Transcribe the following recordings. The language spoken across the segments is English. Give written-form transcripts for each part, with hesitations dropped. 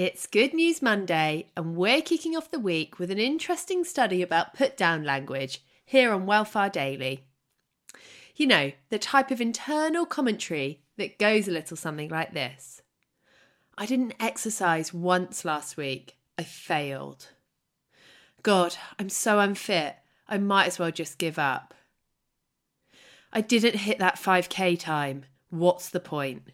It's Good News Monday, and we're kicking off the week with an interesting study about put-down language here on Welfare Daily. You know, the type of internal commentary that goes a little something like this. I didn't exercise once last week. I failed. God, I'm so unfit. I might as well just give up. I didn't hit that 5K time. What's the point?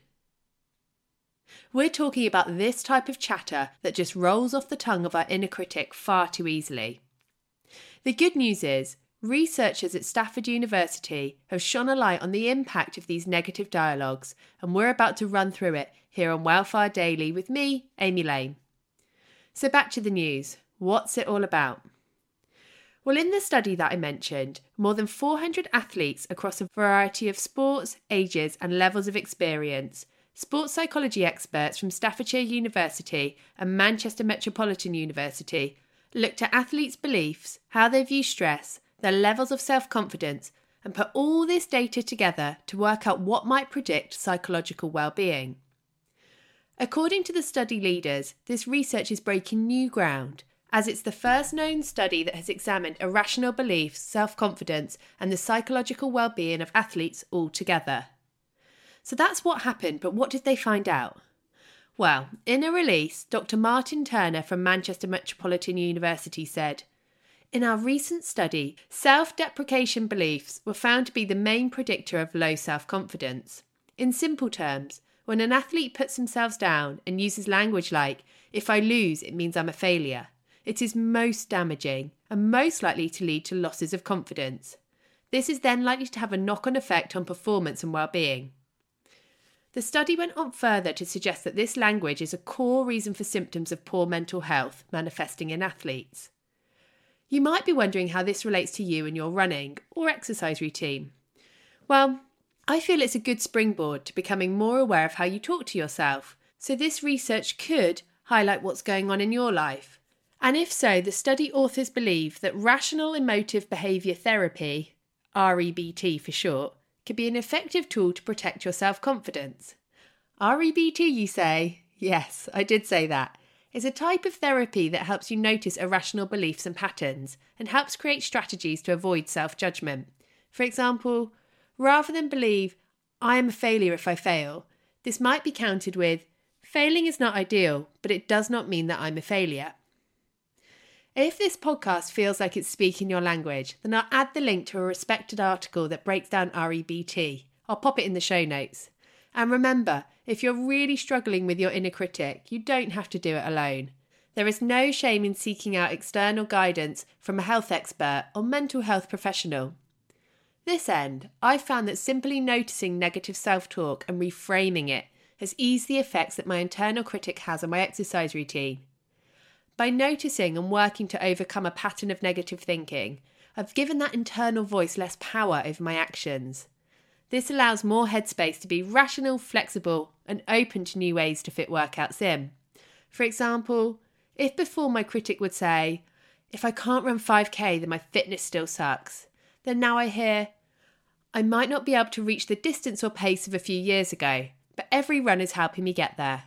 We're talking about this type of chatter that just rolls off the tongue of our inner critic far too easily. The good news is, researchers at Staffordshire University have shone a light on the impact of these negative dialogues, and we're about to run through it here on Wildfire Daily with me, Amy Lane. So back to the news. What's it all about? Well, in the study that I mentioned, more than 400 athletes across a variety of sports, ages and levels of experience, sports psychology experts from Staffordshire University and Manchester Metropolitan University looked at athletes' beliefs, how they view stress, their levels of self-confidence, and put all this data together to work out what might predict psychological well-being. According to the study leaders, this research is breaking new ground, as it's the first known study that has examined irrational beliefs, self-confidence, and the psychological well-being of athletes all together. So that's what happened, but what did they find out? Well, in a release, Dr. Martin Turner from Manchester Metropolitan University said, "In our recent study, self-deprecation beliefs were found to be the main predictor of low self-confidence. In simple terms, when an athlete puts themselves down and uses language like, 'If I lose, it means I'm a failure,' it is most damaging and most likely to lead to losses of confidence. This is then likely to have a knock-on effect on performance and well-being." The study went on further to suggest that this language is a core reason for symptoms of poor mental health manifesting in athletes. You might be wondering how this relates to you and your running or exercise routine. Well, I feel it's a good springboard to becoming more aware of how you talk to yourself, so this research could highlight what's going on in your life. And if so, the study authors believe that rational emotive behaviour therapy, REBT for short, could be an effective tool to protect your self-confidence. REBT, you say? Yes, I did say that. It's a type of therapy that helps you notice irrational beliefs and patterns and helps create strategies to avoid self-judgment. For example, rather than believe, "I am a failure if I fail," this might be countered with, "Failing is not ideal, but it does not mean that I'm a failure." If this podcast feels like it's speaking your language, then I'll add the link to a respected article that breaks down REBT. I'll pop it in the show notes. And remember, if you're really struggling with your inner critic, you don't have to do it alone. There is no shame in seeking out external guidance from a health expert or mental health professional. This end, I found that simply noticing negative self-talk and reframing it has eased the effects that my internal critic has on my exercise routine. By noticing and working to overcome a pattern of negative thinking, I've given that internal voice less power over my actions. This allows more headspace to be rational, flexible, and open to new ways to fit workouts in. For example, if before my critic would say, "If I can't run 5K, then my fitness still sucks," then now I hear, "I might not be able to reach the distance or pace of a few years ago, but every run is helping me get there."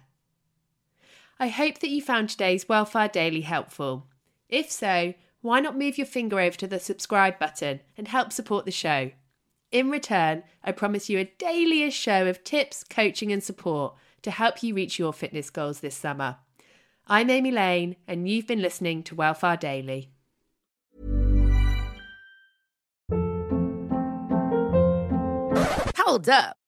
I hope that you found today's Welfare Daily helpful. If so, why not move your finger over to the subscribe button and help support the show? In return, I promise you a daily show of tips, coaching and support to help you reach your fitness goals this summer. I'm Amy Lane, and you've been listening to Welfare Daily. Hold up.